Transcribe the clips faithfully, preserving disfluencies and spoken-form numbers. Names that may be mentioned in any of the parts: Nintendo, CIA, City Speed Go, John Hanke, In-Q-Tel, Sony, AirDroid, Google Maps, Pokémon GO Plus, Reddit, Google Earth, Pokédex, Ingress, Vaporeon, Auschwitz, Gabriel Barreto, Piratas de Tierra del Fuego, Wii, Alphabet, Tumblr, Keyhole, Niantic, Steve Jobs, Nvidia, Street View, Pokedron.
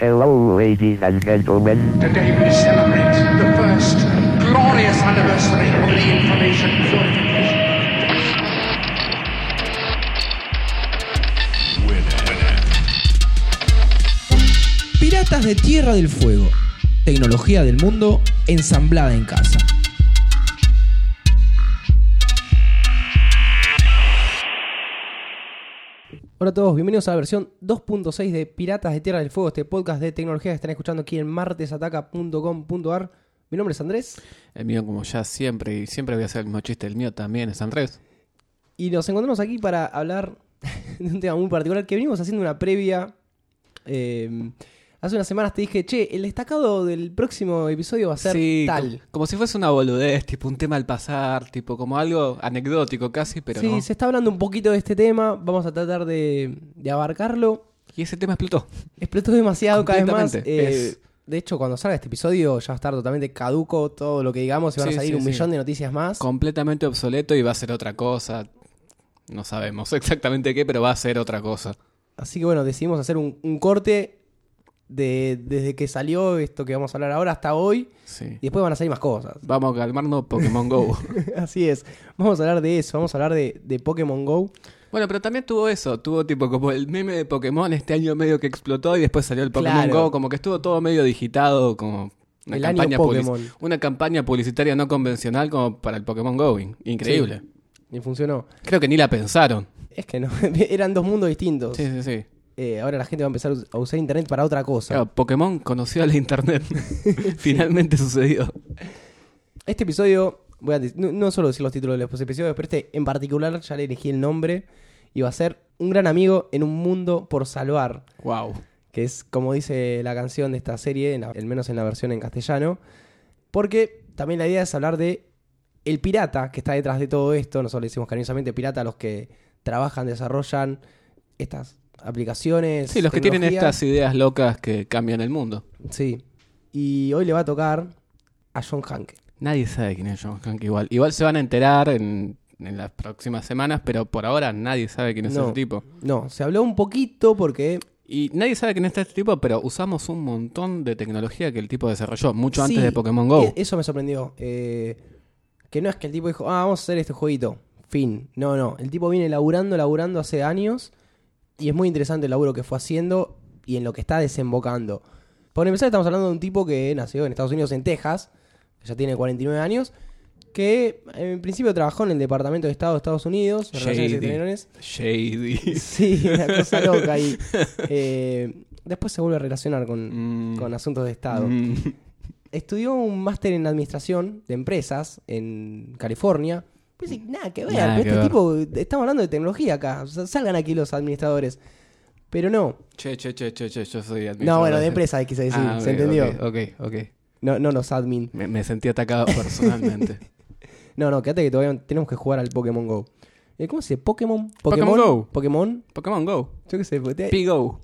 Hello, ladies and gentlemen. Today we celebrate the first glorious anniversary of the information purification. Piratas de Tierra del Fuego. Tecnología del mundo ensamblada en casa. Hola a todos, bienvenidos a la versión dos punto seis de Piratas de Tierra del Fuego, este podcast de tecnología que están escuchando aquí en martes ataca punto com punto a r. Mi nombre es Andrés. El mío, como ya siempre, y siempre voy a hacer el mismo chiste, el mío también es Andrés. Y nos encontramos aquí para hablar de un tema muy particular que venimos haciendo una previa. Eh, hace unas semanas te dije, che, el destacado del próximo episodio va a ser sí, tal. Como, como si fuese una boludez, tipo un tema al pasar, tipo como algo anecdótico casi, pero sí, no. Se está hablando un poquito de este tema, vamos a tratar de, de abarcarlo. Y ese tema explotó. Explotó demasiado cada vez más. Eh, de hecho, cuando salga este episodio ya va a estar totalmente caduco todo lo que digamos y van sí, a salir sí, un sí. millón de noticias más. Completamente obsoleto y va a ser otra cosa. No sabemos exactamente qué, pero va a ser otra cosa. Así que bueno, decidimos hacer un, un corte... De, desde que salió esto que vamos a hablar ahora hasta hoy, sí. Y después van a salir más cosas. Vamos a calmarnos Pokémon GO. Así es, vamos a hablar de eso, vamos a hablar de, de Pokémon GO. Bueno, pero también tuvo eso, tuvo tipo como el meme de Pokémon este año medio que explotó y después salió el Pokémon claro. GO, como que estuvo todo medio digitado, como una, el campaña, año Pokémon. Public- una campaña publicitaria no convencional como para el Pokémon GO, increíble. Sí. Y funcionó. Creo que ni la pensaron. Es que no, eran dos mundos distintos. Sí, sí, sí. Eh, ahora la gente va a empezar a usar internet para otra cosa. Claro, Pokémon conoció al internet. Finalmente sucedió. Este episodio, voy a decir, no, no solo decir los títulos de los episodios, pero este en particular ya le elegí el nombre. Y va a ser Un gran amigo en un mundo por salvar. Wow. Que es como dice la canción de esta serie, en la, al menos en la versión en castellano. Porque también la idea es hablar de el pirata que está detrás de todo esto. Nosotros le decimos cariñosamente pirata a los que trabajan, desarrollan estas... aplicaciones, sí, los que tienen estas ideas locas que cambian el mundo. Sí. Y hoy le va a tocar a John Hanke. Nadie sabe quién es John Hanke igual. Igual se van a enterar en, en las próximas semanas, pero por ahora nadie sabe quién es no, ese tipo. No, se habló un poquito porque... Y nadie sabe quién es este tipo, pero usamos un montón de tecnología que el tipo desarrolló mucho sí, antes de Pokémon GO. Eso me sorprendió. Eh, que no es que el tipo dijo, ah, vamos a hacer este jueguito. Fin. No, no. El tipo viene laburando, laburando hace años... Y es muy interesante el laburo que fue haciendo y en lo que está desembocando. Por empezar, estamos hablando de un tipo que nació en Estados Unidos, en Texas, que ya tiene cuarenta y nueve años, que en principio trabajó en el Departamento de Estado de Estados Unidos. Shady. Shady. Sí, una cosa loca ahí. Eh, después se vuelve a relacionar con, mm. con asuntos de Estado. Mm. Estudió un máster en Administración de Empresas en California. Pues nada que ver, nada pero que este ver. tipo, estamos hablando de tecnología acá, salgan aquí los administradores, pero no. Che, che, che, che, che yo soy administrador. No, bueno, de empresa quise decir, ah, okay, ¿se entendió? Ok, ok. okay. No, no los admin. Me, me sentí atacado personalmente. no, no, quédate que todavía tenemos que jugar al Pokémon GO. ¿Cómo se dice? ¿Pokémon? Pokémon, Pokémon GO. Pokémon. Pokémon GO. Yo qué sé. Te... P-Go.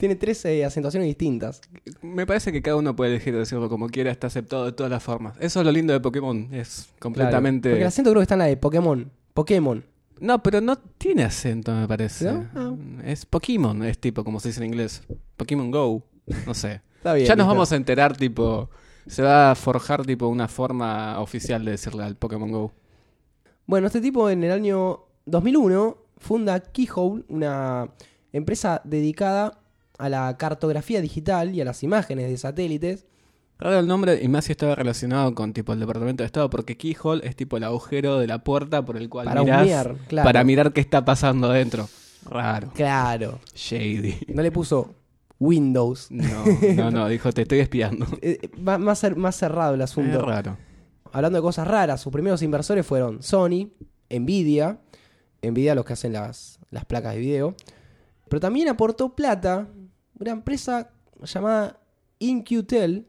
Tiene tres eh, acentuaciones distintas. Me parece que cada uno puede elegir decirlo como quiera, está aceptado de todas las formas. Eso es lo lindo de Pokémon, es completamente... Claro, porque el acento creo que está en la de Pokémon. Pokémon. No, pero no tiene acento, me parece. ¿No? No. Es Pokémon, es tipo, como se dice en inglés. Pokémon GO. No sé. Está bien. Ya nos está. Vamos a enterar, tipo... Se va a forjar, tipo, una forma oficial de decirle al Pokémon GO. Bueno, este tipo en el año dos mil uno funda Keyhole, una empresa dedicada a la cartografía digital y a las imágenes de satélites. Raro el nombre, y más si estaba relacionado con tipo el Departamento de Estado, porque Keyhole es tipo el agujero de la puerta por el cual para mirás humear, claro. Para mirar qué está pasando dentro. Raro. Claro. Shady. No le puso Windows. No, no, no, dijo te estoy espiando. Eh, más, más cerrado el asunto. Es raro. Hablando de cosas raras, sus primeros inversores fueron Sony, Nvidia, Nvidia los que hacen las, las placas de video, pero también aportó plata una empresa llamada In-Q-Tel.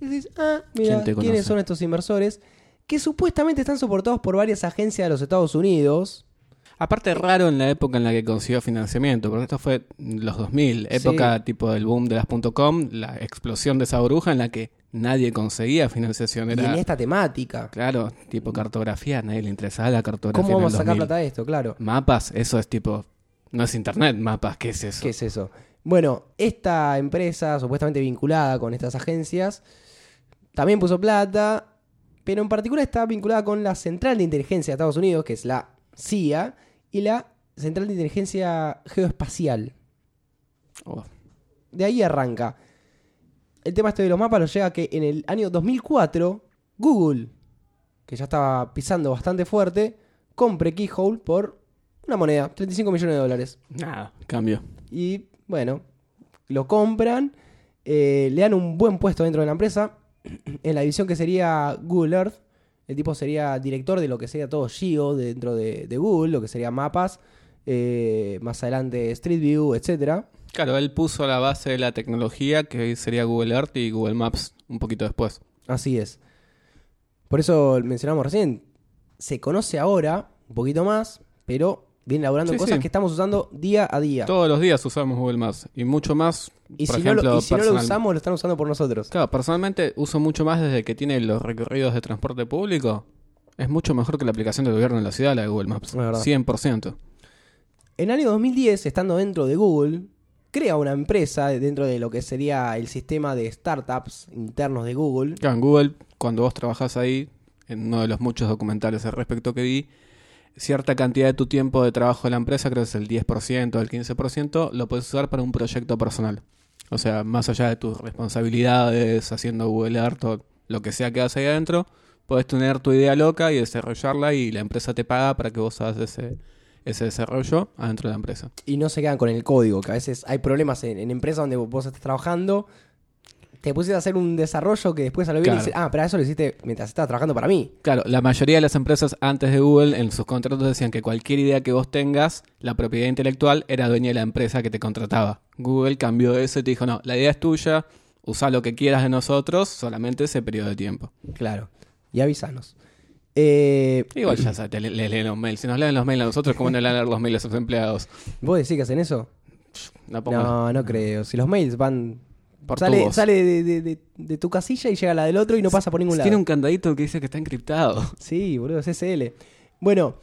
Y dices, ah, mira, ¿quiénes son estos inversores? Que supuestamente están soportados por varias agencias de los Estados Unidos. Aparte raro en la época en la que consiguió financiamiento, porque esto fue los dos mil, época sí. tipo del boom de las .com, la explosión de esa burbuja en la que nadie conseguía financiación. Era... Y en esta temática. Claro, tipo cartografía, a nadie le interesaba la cartografía. ¿Cómo vamos a sacar plata de esto? Claro. Mapas, eso es tipo, no es internet, mapas, ¿qué es eso? ¿Qué es eso? Bueno, esta empresa supuestamente vinculada con estas agencias también puso plata, pero en particular está vinculada con la Central de Inteligencia de Estados Unidos, que es la C I A, y la Central de Inteligencia Geoespacial. Oh. De ahí arranca. El tema este de los mapas nos llega que en el año dos mil cuatro, Google, que ya estaba pisando bastante fuerte, compre Keyhole por una moneda, treinta y cinco millones de dólares. Nada, cambio. Y bueno, lo compran, eh, le dan un buen puesto dentro de la empresa, en la división que sería Google Earth. El tipo sería director de lo que sería todo Geo dentro de, de Google, lo que sería mapas, eh, más adelante Street View, etcétera. Claro, él puso la base de la tecnología que sería Google Earth y Google Maps un poquito después. Así es. Por eso mencionamos recién, se conoce ahora un poquito más, pero viene elaborando sí, cosas sí. que estamos usando día a día. Todos los días usamos Google Maps y mucho más. Y por si, ejemplo, no, lo, y si personal... no lo usamos, lo están usando por nosotros. Claro, personalmente uso mucho más desde que tiene los recorridos de transporte público. Es mucho mejor que la aplicación del gobierno de la ciudad, la de Google Maps. cien por ciento. En el año dos mil diez, estando dentro de Google, crea una empresa dentro de lo que sería el sistema de startups internos de Google. Claro, en Google, cuando vos trabajás ahí, en uno de los muchos documentales al respecto que vi, cierta cantidad de tu tiempo de trabajo de la empresa, creo que es el diez por ciento o el quince por ciento, lo puedes usar para un proyecto personal. O sea, más allá de tus responsabilidades, haciendo Google Earth o lo que sea que hagas ahí adentro, podés tener tu idea loca y desarrollarla y la empresa te paga para que vos hagas ese... ese desarrollo adentro de la empresa. Y no se quedan con el código, que a veces hay problemas en, en empresas donde vos estás trabajando, te pusiste a hacer un desarrollo que después a lo bien claro. dices, ah, pero eso lo hiciste mientras estabas trabajando para mí. Claro, la mayoría de las empresas antes de Google en sus contratos decían que cualquier idea que vos tengas, la propiedad intelectual era dueña de la empresa que te contrataba. Google cambió eso y te dijo, no, la idea es tuya, usá lo que quieras de nosotros, solamente ese periodo de tiempo. Claro, y avísanos. Eh, Igual ya sabes, te le, le, leen los mails. Si nos leen los mails a nosotros, ¿cómo no le van a leer los mails a sus empleados? ¿Vos decís que hacen eso? No, no, no creo. Si los mails van... Por sale sale de, de, de, de tu casilla y llega a la del otro y no pasa por ningún si lado. Tiene un candadito que dice que está encriptado. Sí, boludo, es S L. Bueno,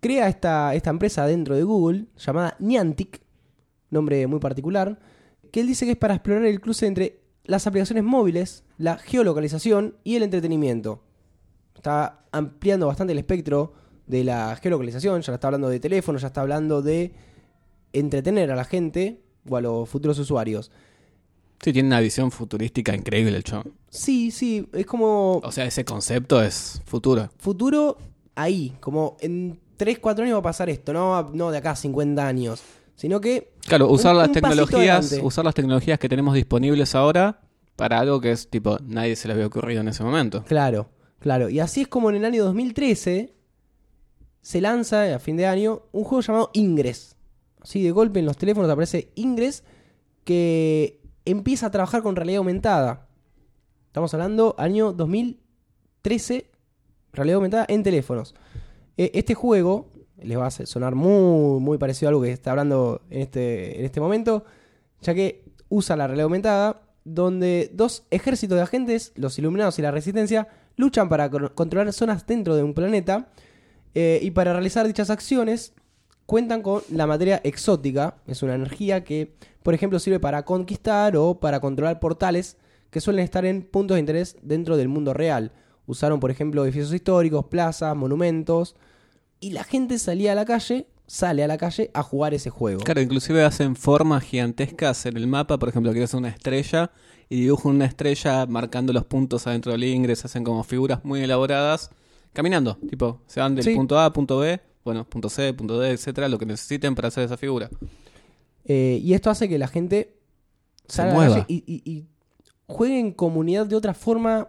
crea esta, esta empresa dentro de Google llamada Niantic, nombre muy particular, que él dice que es para explorar el cruce entre las aplicaciones móviles, la geolocalización y el entretenimiento. Está ampliando bastante el espectro de la geolocalización. Ya está hablando de teléfono, ya está hablando de entretener a la gente o a los futuros usuarios. Sí, tiene una visión futurística increíble el chabón. Sí, sí, es como... O sea, ese concepto es futuro. Futuro ahí, como en tres, cuatro años va a pasar esto, no, no de acá a cincuenta años, sino que... Claro, usar un, las un tecnologías, usar las tecnologías que tenemos disponibles ahora para algo que es tipo, nadie se le había ocurrido en ese momento. Claro. Claro, y así es como en el año dos mil trece se lanza, a fin de año, un juego llamado Ingress. Así de golpe en los teléfonos aparece Ingress, que empieza a trabajar con realidad aumentada. Estamos hablando año dos mil trece, realidad aumentada en teléfonos. Este juego les va a sonar muy, muy parecido a algo que está hablando en este, en este momento, ya que usa la realidad aumentada, donde dos ejércitos de agentes, los iluminados y la resistencia, luchan para controlar zonas dentro de un planeta, eh, y para realizar dichas acciones cuentan con la materia exótica. Es una energía que, por ejemplo, sirve para conquistar o para controlar portales que suelen estar en puntos de interés dentro del mundo real. Usaron, por ejemplo, edificios históricos, plazas, monumentos, y la gente salía a la calle, sale a la calle a jugar ese juego. Claro, inclusive hacen formas gigantescas en el mapa. Por ejemplo, quieres hacer una estrella y dibujan una estrella marcando los puntos adentro del Ingress, hacen como figuras muy elaboradas, caminando, tipo, se van del sí. punto A, punto B, bueno, punto C, punto D, etcétera, lo que necesiten para hacer esa figura. Eh, y esto hace que la gente salga se mueva. A la calle y, y, y juegue en comunidad de otra forma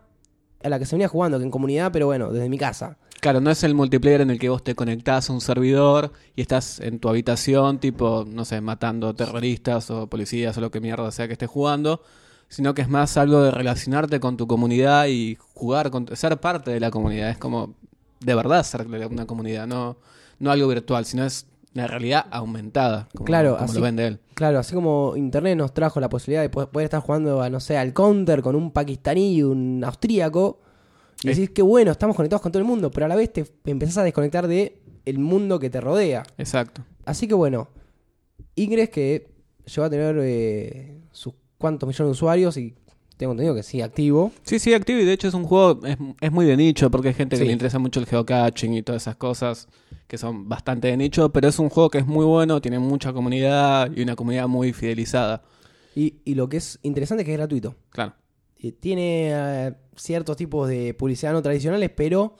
a la que se venía jugando, que en comunidad, pero bueno, desde mi casa. Claro, no es el multiplayer en el que vos te conectás a un servidor y estás en tu habitación, tipo, no sé, matando terroristas o policías o lo que mierda sea que estés jugando, sino que es más algo de relacionarte con tu comunidad y jugar, con, ser parte de la comunidad. Es como de verdad ser de una comunidad, no, no algo virtual, sino es la realidad aumentada, como, claro, como así, lo vende él. Claro, así como Internet nos trajo la posibilidad de poder estar jugando, a, no sé, al Counter con un pakistaní y un austríaco, y decís, qué bueno, estamos conectados con todo el mundo, pero a la vez te empezás a desconectar de el mundo que te rodea. Exacto. Así que bueno, Ingress, que llegó a tener eh, sus cuantos millones de usuarios y tengo entendido que sigue activo. Sí, sigue activo y de hecho es un juego, es, es muy de nicho porque hay gente que sí. le interesa mucho el geocaching y todas esas cosas que son bastante de nicho, pero es un juego que es muy bueno, tiene mucha comunidad y una comunidad muy fidelizada. Y, y lo que es interesante es que es gratuito. Claro. Y tiene eh, ciertos tipos de publicidad no tradicionales, pero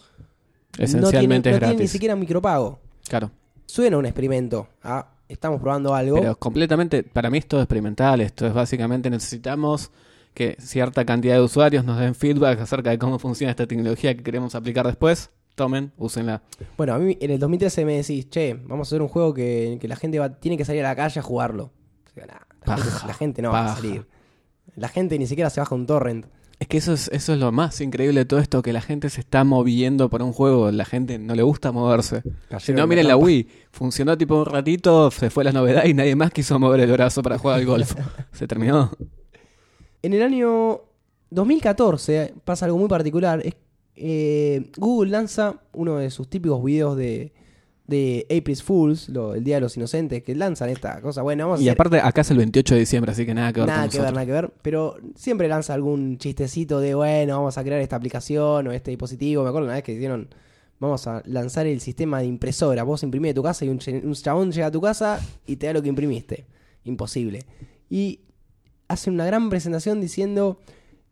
esencialmente no tiene, es no gratis. Tiene ni siquiera micropago. Claro. Suena un experimento. Ah, estamos probando algo. Pero completamente, para mí es todo experimental. Esto es básicamente necesitamos que cierta cantidad de usuarios nos den feedback acerca de cómo funciona esta tecnología que queremos aplicar después. Tomen, úsenla. Bueno, a mí en el dos mil trece me decís, che, vamos a hacer un juego que, que la gente va, tiene que salir a la calle a jugarlo. O sea, nah, la, paja, gente, la gente no paja. va a salir. La gente ni siquiera se baja un torrent. Es que eso es, eso es lo más increíble de todo esto, que la gente se está moviendo por un juego. La gente no le gusta moverse. Cayeron si no, miren la tapa. Wii. Funcionó tipo un ratito, se fue la novedad y nadie más quiso mover el brazo para jugar al golf. Se terminó. En el año dos mil catorce pasa algo muy particular. Es, eh, Google lanza uno de sus típicos videos de, de April's Fools, lo, el Día de los Inocentes, que lanzan esta cosa. Bueno, vamos a y hacer... aparte acá es el veintiocho de diciembre, así que nada que ver nada con que nosotros. Nada que ver, nada que ver. Pero siempre lanza algún chistecito de, bueno, vamos a crear esta aplicación o este dispositivo. Me acuerdo una vez que dijeron, vamos a lanzar el sistema de impresora. Vos imprimís de tu casa y un, un chabón llega a tu casa y te da lo que imprimiste. Imposible. Y hacen una gran presentación diciendo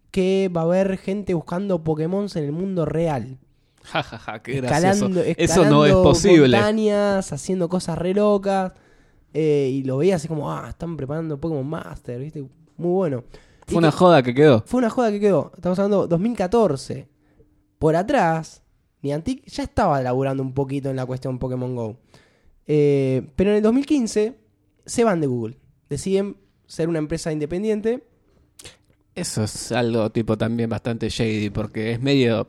que va a haber gente buscando Pokémon en el mundo real. Ja, ja, ja, qué gracioso. Escalando, escalando eso no es posible. Montañas, haciendo cosas re locas. Eh, y lo veía así como, ah, están preparando Pokémon Master, ¿viste? Muy bueno. Fue y una que, joda que quedó. Fue una joda que quedó. Estamos hablando de dos mil catorce. Por atrás, Niantic ya estaba laburando un poquito en la cuestión Pokémon GO. Eh, pero en el dos mil quince se van de Google. Deciden ser una empresa independiente. Eso es algo tipo también bastante shady, porque es medio...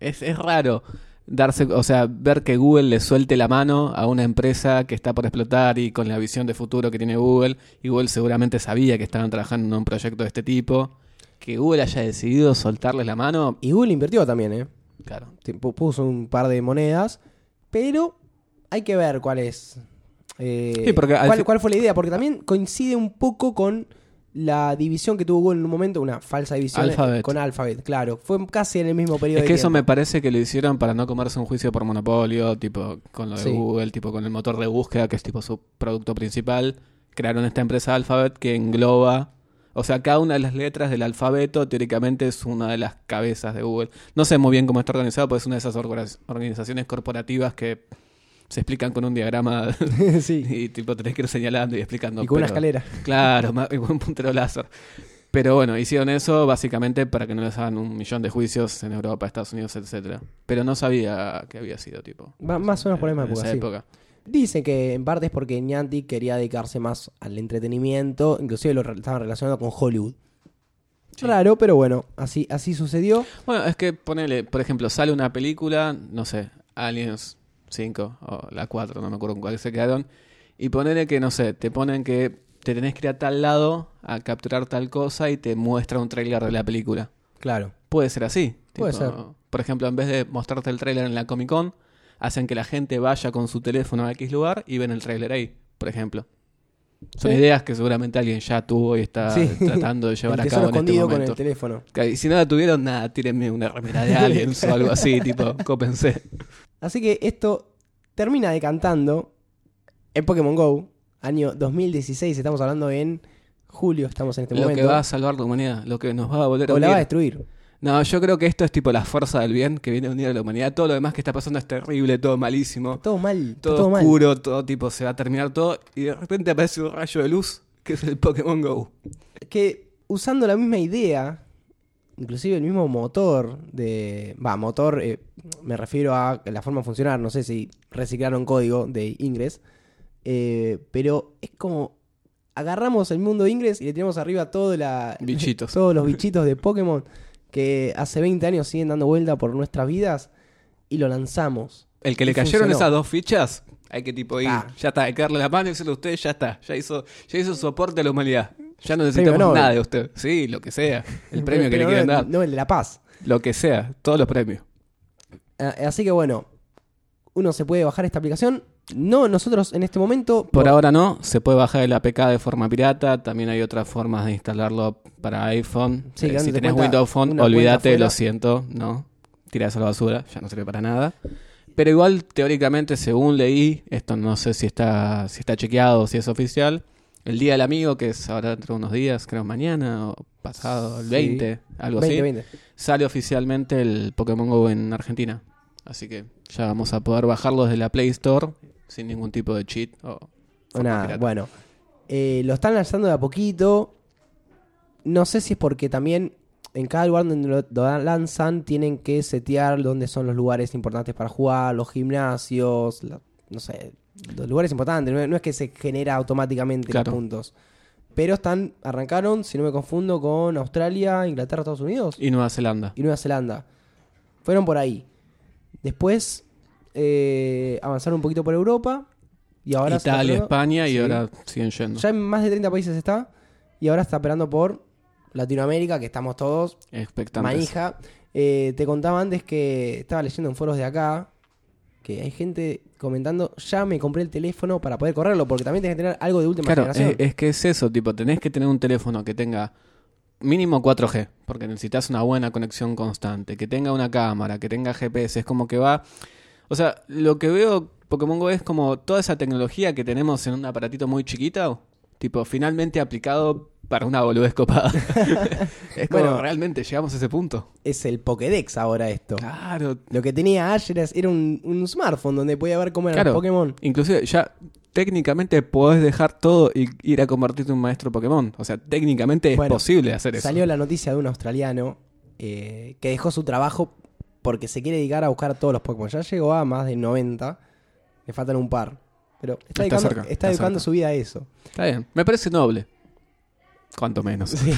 Es, es raro darse, o sea, ver que Google le suelte la mano a una empresa que está por explotar y con la visión de futuro que tiene Google. Y Google seguramente sabía que estaban trabajando en un proyecto de este tipo. Que Google haya decidido soltarles la mano. Y Google invirtió también, ¿eh? Claro. Puso un par de monedas, pero hay que ver cuál es... Eh, sí, ¿cuál, ¿Cuál fue la idea? Porque también coincide un poco con la división que tuvo Google en un momento, una falsa división Alphabet. Con Alphabet, claro. Fue casi en el mismo periodo. Es que de eso me parece que lo hicieron para no comerse un juicio por monopolio, tipo con lo de sí. Google, tipo con el motor de búsqueda, que es tipo su producto principal. Crearon esta empresa Alphabet que engloba... O sea, cada una de las letras del alfabeto teóricamente es una de las cabezas de Google. No sé muy bien cómo está organizado, porque es una de esas organizaciones corporativas que... se explican con un diagrama sí. y tipo tenés que ir señalando y explicando. Y con pero, una escalera. Claro, y con un puntero láser. Pero bueno, hicieron eso básicamente para que no les hagan un millón de juicios en Europa, Estados Unidos, etcétera. Pero no sabía que había sido tipo... Va, más o menos por la misma época, sí. época. Dice que en parte es porque Niantic quería dedicarse más al entretenimiento, inclusive lo estaban relacionando con Hollywood. Sí. Raro, pero bueno, así, así sucedió. Bueno, es que ponele, por ejemplo, sale una película, no sé, Aliens... cinco o la cuatro, no me acuerdo con cuál se quedaron. Y ponerle que, no sé, te ponen que te tenés que ir a tal lado a capturar tal cosa y te muestra un tráiler de la película. Claro. Puede ser así. Puede tipo, ser. Por ejemplo, en vez de mostrarte el tráiler en la Comic Con, hacen que la gente vaya con su teléfono a X lugar y ven el tráiler ahí, por ejemplo. Son sí. ideas que seguramente alguien ya tuvo y está sí. tratando de llevar a cabo en este momento. Con el teléfono. Y si no la tuvieron, nada, tírenme una remera de Aliens o algo así, tipo, cópense. Así que esto termina decantando en Pokémon GO, año dos mil dieciséis, estamos hablando en julio, estamos en este lo momento. Lo que va a salvar la humanidad, lo que nos va a volver a o unir. O la va a destruir. No, yo creo que esto es tipo la fuerza del bien que viene a unir a la humanidad. Todo lo demás que está pasando es terrible, todo malísimo. Todo mal. Todo, todo oscuro, mal. Todo tipo, se va a terminar todo. Y de repente aparece un rayo de luz, que es el Pokémon GO. Que usando la misma idea... Inclusive el mismo motor de... Va, motor, eh, me refiero a la forma de funcionar. No sé si reciclaron código de Ingress. Eh, pero es como... Agarramos el mundo de Ingress y le tiramos arriba todo la, bichitos. todos los bichitos de Pokémon que hace veinte años siguen dando vuelta por nuestras vidas y lo lanzamos. El que le cayeron funcionó. Esas dos fichas, hay que tipo ir... Ah. Ya está, hay que darle la mano y decirle a usted, ya está. Ya hizo, ya hizo soporte a la humanidad. Ya no necesitamos nada de usted. Sí, lo que sea. El premio que le quieran dar. No, el de la paz. Lo que sea. Todos los premios. Así que bueno, uno se puede bajar esta aplicación. No, nosotros en este momento... Por, por ahora no, se puede bajar el A P K de forma pirata, también hay otras formas de instalarlo para iPhone. Sí, eh, si tenés Windows Phone, olvídate, lo siento, no, tirás a la basura, ya no sirve para nada. Pero igual, teóricamente, según leí, esto no sé si está si está chequeado, si es oficial, el Día del Amigo, que es ahora dentro de unos días, creo mañana o pasado, el veinte, sí, algo veinte, así, veinte. Sale oficialmente el Pokémon GO en Argentina. Así que ya vamos a poder bajarlo desde la Play Store sin ningún tipo de cheat o, o nada. Pirata. Bueno, eh, lo están lanzando de a poquito. No sé si es porque también en cada lugar donde lo, lo lanzan tienen que setear dónde son los lugares importantes para jugar, los gimnasios, la, no sé, los lugares importantes. No, no es que se genera automáticamente claro. los puntos. Pero están arrancaron, si no me confundo, con Australia, Inglaterra, Estados Unidos. Y Nueva Zelanda. Y Nueva Zelanda. Fueron por ahí. Después eh, avanzaron un poquito por Europa. Y ahora Italia, España y sí. ahora siguen yendo. Ya en más de treinta países está. Y ahora está esperando por Latinoamérica, que estamos todos expectantes. Manija. Eh, te contaba antes que estaba leyendo en foros de acá que hay gente comentando, ya me compré el teléfono para poder correrlo, porque también tenés que tener algo de última claro, generación. Claro, es, es que es eso, tipo, tenés que tener un teléfono que tenga mínimo cuatro G, porque necesitas una buena conexión constante, que tenga una cámara, que tenga G P S, es como que va... O sea, lo que veo Pokémon GO es como toda esa tecnología que tenemos en un aparatito muy chiquito, tipo, finalmente aplicado para una boludez copada. Es como, bueno, realmente llegamos a ese punto. Es el Pokédex ahora esto. Claro. Lo que tenía Ash era, era un, un smartphone donde podía ver cómo eran claro. los Pokémon. Inclusive ya técnicamente podés dejar todo y ir a convertirte en un maestro Pokémon. O sea, técnicamente es bueno, posible hacer eso. Salió la noticia de un australiano eh, que dejó su trabajo porque se quiere dedicar a buscar todos los Pokémon. Ya llegó a más de noventa. Le faltan un par. Pero está, está dedicando, cerca, está está dedicando cerca. su vida a eso. Está bien. Me parece noble. Cuanto menos. Sí.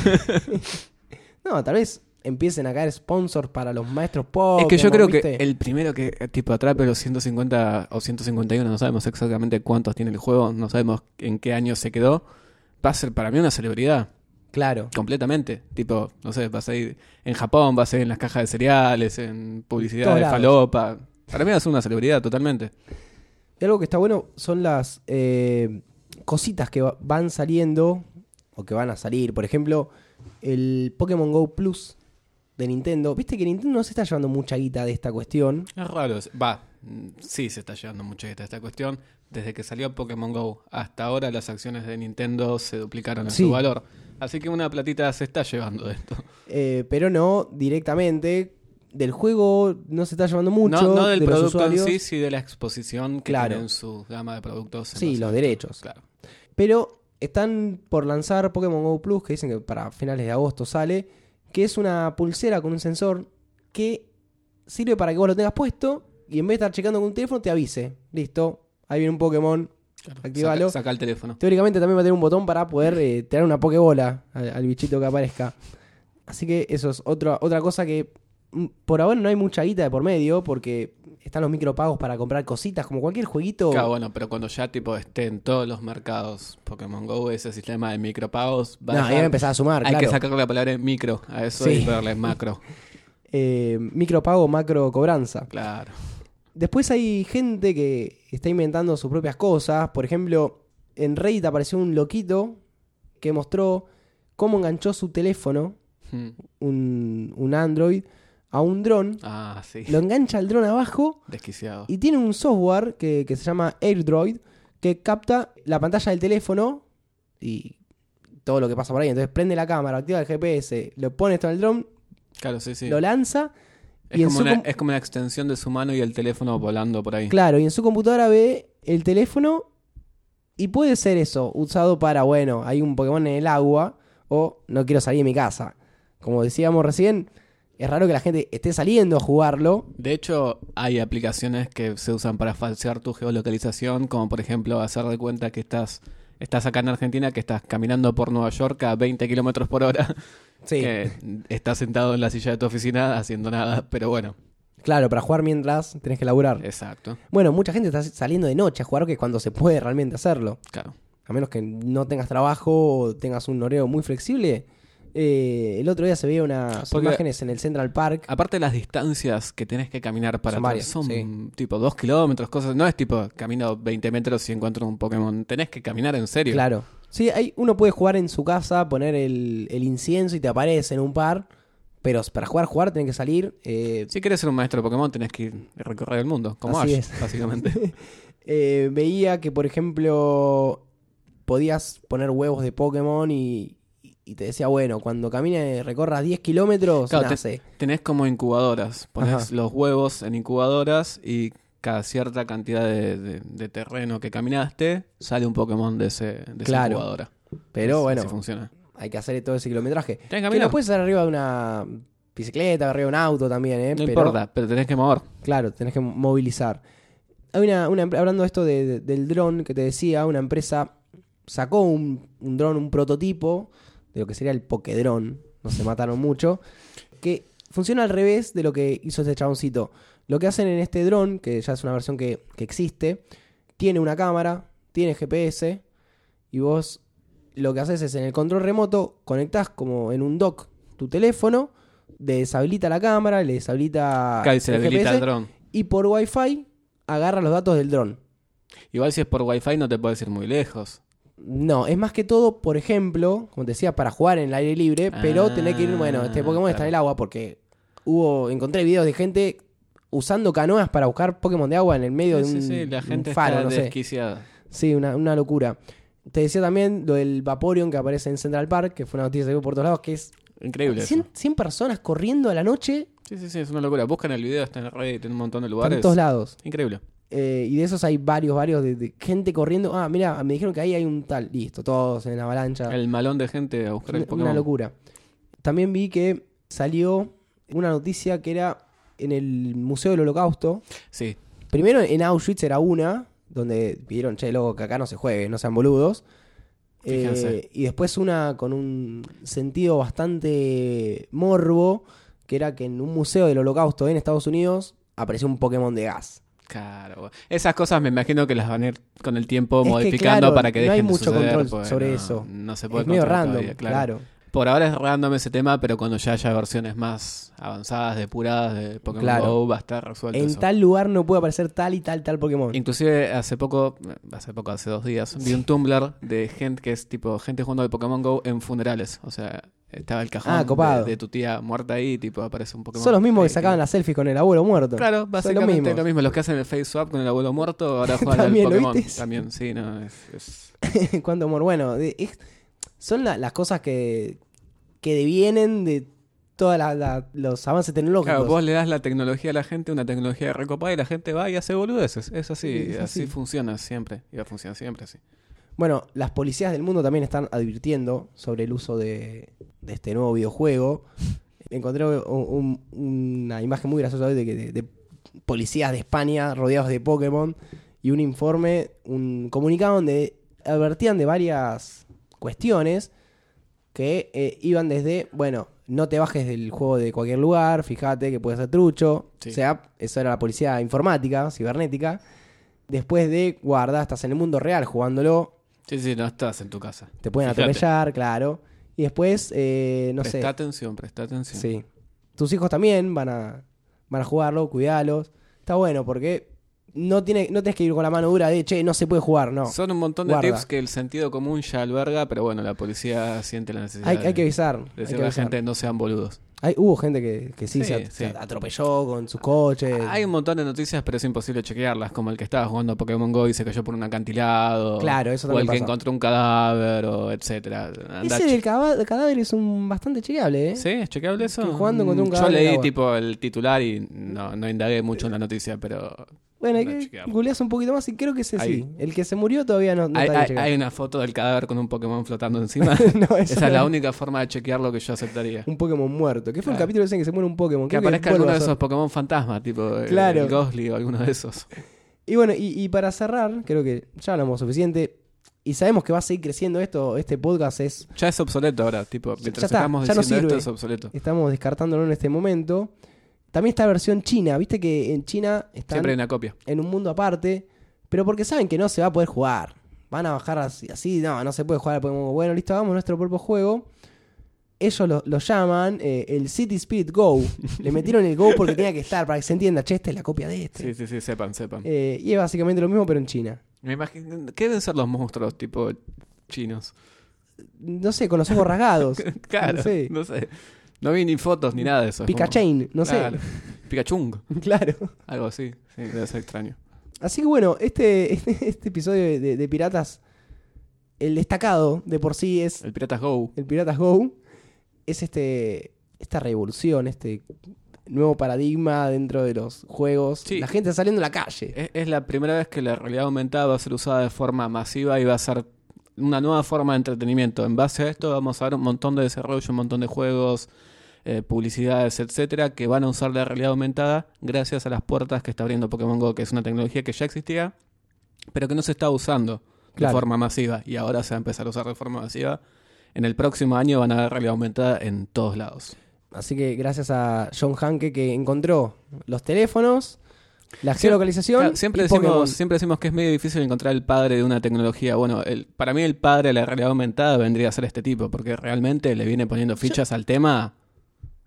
No, tal vez empiecen a caer sponsors para los maestros Pokémon. Es que yo creo ¿viste? que el primero que tipo atrape los ciento cincuenta o ciento cincuenta y uno, no sabemos exactamente cuántos tiene el juego, no sabemos en qué año se quedó, va a ser para mí una celebridad. Claro. Completamente. Tipo, no sé, vas a ir en Japón, vas a ir en las cajas de cereales, en publicidad todos de lados. Falopa. Para mí va a ser una celebridad totalmente. Y algo que está bueno son las eh, cositas que van saliendo... o que van a salir. Por ejemplo, el Pokémon GO Plus de Nintendo. Viste que Nintendo no se está llevando mucha guita de esta cuestión. Es raro. Va, sí se está llevando mucha guita de esta cuestión. Desde que salió Pokémon GO hasta ahora las acciones de Nintendo se duplicaron en sí. su valor. Así que una platita se está llevando de esto. Eh, pero no directamente. Del juego no se está llevando mucho. No, no del de producto en sí, sí de la exposición que claro. tienen su gama de productos. En sí, los, los derechos. Claro. Pero... están por lanzar Pokémon GO Plus, que dicen que para finales de agosto sale, que es una pulsera con un sensor que sirve para que vos lo tengas puesto y en vez de estar checando con un teléfono te avise. Listo, ahí viene un Pokémon, claro, activalo. Saca, saca el teléfono. Teóricamente también va a tener un botón para poder eh, tirar una Pokébola al, al bichito que aparezca. Así que eso es otra, otra cosa que por ahora no hay mucha guita de por medio porque... están los micropagos para comprar cositas, como cualquier jueguito. Claro, bueno, pero cuando ya tipo esté en todos los mercados Pokémon GO, ese sistema de micropagos... va no, ahí va a empezar a sumar, Hay claro. que sacarle la palabra micro a eso sí. y ponerle macro. eh, micropago, macro cobranza. Claro. Después hay gente que está inventando sus propias cosas. Por ejemplo, en Reddit apareció un loquito que mostró cómo enganchó su teléfono, hmm. un, un Android... a un dron, ah, sí. lo engancha el dron abajo desquiciado y tiene un software que, que se llama AirDroid que capta la pantalla del teléfono y todo lo que pasa por ahí, entonces prende la cámara, activa el G P S, lo pone esto en el dron, claro, sí, sí. lo lanza es, y como una, com- es como una extensión de su mano y el teléfono volando por ahí, claro, y en su computadora ve el teléfono y puede ser eso, usado para bueno, hay un Pokémon en el agua o no quiero salir de mi casa, como decíamos recién. Es raro que la gente esté saliendo a jugarlo. De hecho, hay aplicaciones que se usan para falsear tu geolocalización, como por ejemplo hacer de cuenta que estás estás acá en Argentina, que estás caminando por Nueva York a veinte kilómetros por hora, sí. que estás sentado en la silla de tu oficina haciendo nada, pero bueno. Claro, para jugar mientras tenés que laburar. Exacto. Bueno, mucha gente está saliendo de noche a jugar, que es cuando se puede realmente hacerlo. Claro. A menos que no tengas trabajo o tengas un horario muy flexible... Eh, el otro día se veía unas Porque imágenes en el Central Park. Aparte de las distancias que tenés que caminar para atrás, son, varias, son sí. tipo dos kilómetros, cosas. No es tipo camino veinte metros y encuentro un Pokémon. Tenés que caminar en serio. Claro. Sí, hay, uno puede jugar en su casa, poner el, el incienso y te aparecen un par. Pero para jugar, jugar, tenés que salir. Eh, si querés ser un maestro de Pokémon, tenés que ir a recorrer el mundo. Como Ash, es. básicamente. eh, veía que, por ejemplo, podías poner huevos de Pokémon y, y te decía, bueno, cuando camines, recorras diez kilómetros, claro, nace. Te, tenés como incubadoras. Ponés Ajá. los huevos en incubadoras y cada cierta cantidad de, de, de terreno que caminaste, sale un Pokémon de, ese, de claro. esa incubadora. Pero es, bueno. Así funciona. Hay que hacer todo ese kilometraje. Que lo puedes hacer arriba de una bicicleta, arriba de un auto también, ¿eh? No pero, importa, pero tenés que mover. Claro, tenés que movilizar. Hay una, una hablando de esto de, de, del dron que te decía, una empresa sacó un, un dron, un prototipo de lo que sería el Pokedron. No se mataron mucho. Que funciona al revés de lo que hizo este chaboncito. Lo que hacen en este dron, que ya es una versión que, que existe, tiene una cámara, tiene G P S y vos... Lo que haces es, en el control remoto, conectás como en un dock tu teléfono, deshabilita la cámara, le deshabilita el G P S, el dron. Y por Wi-Fi agarra los datos del dron. Igual si es por Wi-Fi no te puedes ir muy lejos. No, es más que todo, por ejemplo, como te decía, para jugar en el aire libre, ah, pero tenés que ir, bueno, este Pokémon claro. está en el agua porque hubo encontré videos de gente usando canoas para buscar Pokémon de agua en el medio sí, de un, sí, sí. La gente un faro, está no sé. Desquiciada. Sí, una, una locura. Te decía también lo del Vaporeon que aparece en Central Park, que fue una noticia que hubo por todos lados, que es... Increíble cien, cien personas corriendo a la noche. Sí, sí, sí, es una locura. Buscan el video, está en Reddit, en un montón de lugares. En todos lados. Increíble. Eh, y de esos hay varios, varios, de, de gente corriendo. Ah, mirá, me dijeron que ahí hay un tal. Listo, todos en la avalancha. El malón de gente a buscar el Pokémon. Una locura. También vi que salió una noticia que era en el Museo del Holocausto. Sí. Primero en Auschwitz era una... Donde pidieron, che, loco, que acá no se juegue, no sean boludos. Eh, y después una con un sentido bastante morbo, que era que en un museo del Holocausto en Estados Unidos apareció un Pokémon de gas. Claro. Esas cosas me imagino que las van a ir con el tiempo es modificando que, claro, para que dejen de No hay mucho suceder, control sobre no, eso. No se puede es medio random, todavía, claro. claro. Por ahora es random ese tema, pero cuando ya haya versiones más avanzadas, depuradas de Pokémon claro. GO, va a estar resuelto. En eso. Tal lugar no puede aparecer tal y tal tal Pokémon. Inclusive hace poco, hace poco, hace dos días, sí. vi un Tumblr de gente que es tipo gente jugando de Pokémon GO en funerales. O sea, estaba el cajón ah, de, de tu tía muerta ahí y tipo aparece un Pokémon. Son los mismos que sacaban las selfies con el abuelo muerto. Claro, básicamente lo mismo. lo mismo. Los que hacen el face swap con el abuelo muerto ahora juegan al Pokémon. ¿Viste? También, sí, no, es... es... Cuánto amor. Bueno, es... Son la, las cosas que, que devienen de todos los avances tecnológicos. Claro, vos le das la tecnología a la gente, una tecnología recopada, y la gente va y hace boludeces. Es así, es así. así funciona siempre. Y va a funcionar siempre así. Bueno, las policías del mundo también están advirtiendo sobre el uso de, de este nuevo videojuego. Encontré un, un, una imagen muy graciosa de, de, de policías de España rodeados de Pokémon y un informe, un comunicado donde advertían de varias... cuestiones que eh, iban desde, bueno, no te bajes del juego de cualquier lugar, fíjate que puedes ser trucho. Sí. O sea, eso era la policía informática, cibernética. Después de, guarda, estás en el mundo real jugándolo. Sí, sí, no estás en tu casa. Te pueden fíjate. atropellar, claro. Y después, eh, no presta sé. Presta atención, presta atención. Sí. Tus hijos también van a, van a jugarlo, cuidalos. Está bueno porque... No tiene, no tenés que ir con la mano dura de, che, no se puede jugar, no. Son un montón de Guarda. tips que el sentido común ya alberga, pero bueno, la policía siente la necesidad. Hay, hay que avisar. De decirle a la gente, no sean boludos. Hay, hubo gente que, que sí, sí, se, sí, se atropelló con sus coches. Hay un montón de noticias, pero es imposible chequearlas, como el que estaba jugando a Pokémon GO y se cayó por un acantilado. Claro, eso también O el pasó. que encontró un cadáver, o etcétera. Ese del ch- cadáver es un bastante chequeable, ¿eh? Sí, ¿es chequeable eso? Que jugando contra un cadáver. Yo leí tipo el titular y no, no indagué mucho en la noticia, pero... Bueno, googleás un poquito más y creo que ese hay, sí. El que se murió todavía no, no hay, está bien hay, hay una foto del cadáver con un Pokémon flotando encima. no, Esa no. es la única forma de chequear lo que yo aceptaría. Un Pokémon muerto. ¿Qué fue claro. el capítulo ese en que se muere un Pokémon? Que creo aparezca que alguno de esos Pokémon fantasma, tipo claro. el Ghostly o alguno de esos. Y bueno, y, y para cerrar, creo que ya hablamos suficiente. Y sabemos que va a seguir creciendo esto, este podcast es... Ya es obsoleto ahora, tipo, mientras ya está, estamos ya diciendo no sirve. esto es obsoleto. Estamos descartándolo en este momento. También está la versión china, viste que en China están siempre hay una copia. En un mundo aparte, pero porque saben que no se va a poder jugar. Van a bajar así, así no, no se puede jugar al Pokémon. Bueno, listo, hagamos nuestro propio juego. Ellos lo, lo llaman eh, el City Speed Go. Le metieron el Go porque tenía que estar, para que se entienda, che, esta es la copia de este. Sí, sí, sí, sepan, sepan. Eh, y es básicamente lo mismo, pero en China. Me imagino, ¿qué deben ser los monstruos tipo chinos? No sé, con los ojos rasgados. Claro, no sé. no sé. No vi ni fotos ni nada de eso. Pikachain, no claro. sé. Pikachung. Claro. Algo así, sí, debe ser extraño. Así que bueno, este, este, este episodio de, de Piratas, el destacado de por sí es... El Piratas Go. El Piratas Go. Es este esta revolución, este nuevo paradigma dentro de los juegos. Sí. La gente saliendo a la calle. Es, es la primera vez que la realidad aumentada va a ser usada de forma masiva y va a ser una nueva forma de entretenimiento. En base a esto vamos a ver un montón de desarrollo, un montón de juegos, eh, publicidades, etcétera, que van a usar la realidad aumentada gracias a las puertas que está abriendo Pokémon GO, que es una tecnología que ya existía, pero que no se está usando claro. de forma masiva. Y ahora se va a empezar a usar de forma masiva. En el próximo año van a haber realidad aumentada en todos lados. Así que gracias a John Hanke que encontró los teléfonos, la geolocalización. Claro, siempre, y decimos, siempre decimos que es medio difícil encontrar el padre de una tecnología. Bueno, el, para mí el padre de la realidad aumentada vendría a ser este tipo, porque realmente le viene poniendo fichas yo, al tema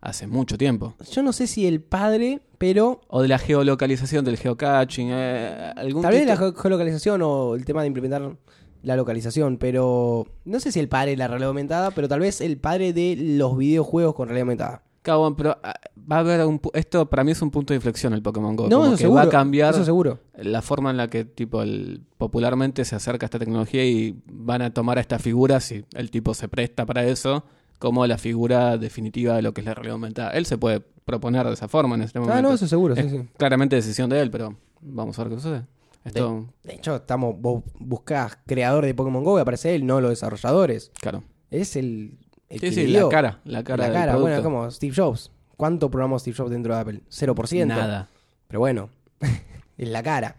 hace mucho tiempo. Yo no sé si el padre, pero... O de la geolocalización, del geocaching. Eh, algún tal vez de la geolocalización o el tema de implementar... La localización, pero no sé si el padre de la realidad aumentada, pero tal vez el padre de los videojuegos con realidad aumentada. Cabrón, pero va a haber un... Esto para mí es un punto de inflexión el Pokémon GO. No, como eso que seguro, va a cambiar eso seguro. La forma en la que tipo el, popularmente se acerca a esta tecnología y van a tomar a esta figura, si el tipo se presta para eso, como la figura definitiva de lo que es la realidad aumentada. Él se puede proponer de esa forma en este momento. Ah, no, eso seguro, es sí, sí. Claramente decisión de él, pero vamos a ver qué sucede. Esto... De, de hecho, estamos, vos buscás creador de Pokémon GO y aparece él, no los desarrolladores. Claro. Es el, el sí, que sí, la cara, la cara. La cara, del bueno, como Steve Jobs. ¿Cuánto programó Steve Jobs dentro de Apple? cero por ciento. Nada. Pero bueno, es la cara.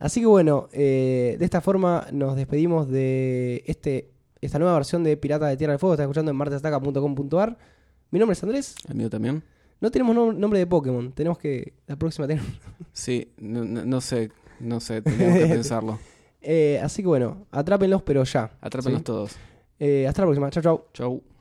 Así que bueno, eh, de esta forma nos despedimos de este esta nueva versión de Piratas de Tierra del Fuego. Estás escuchando en martes ataca punto com punto a r. Mi nombre es Andrés. El mío también. No tenemos nom- nombre de Pokémon. Tenemos que... La próxima tenemos... Sí, no, no, no sé... No sé, tenemos que pensarlo. Eh, así que bueno, atrápenlos, pero ya. Atrápenlos ¿sí? todos. Eh, hasta la próxima. Chau, chau. Chau.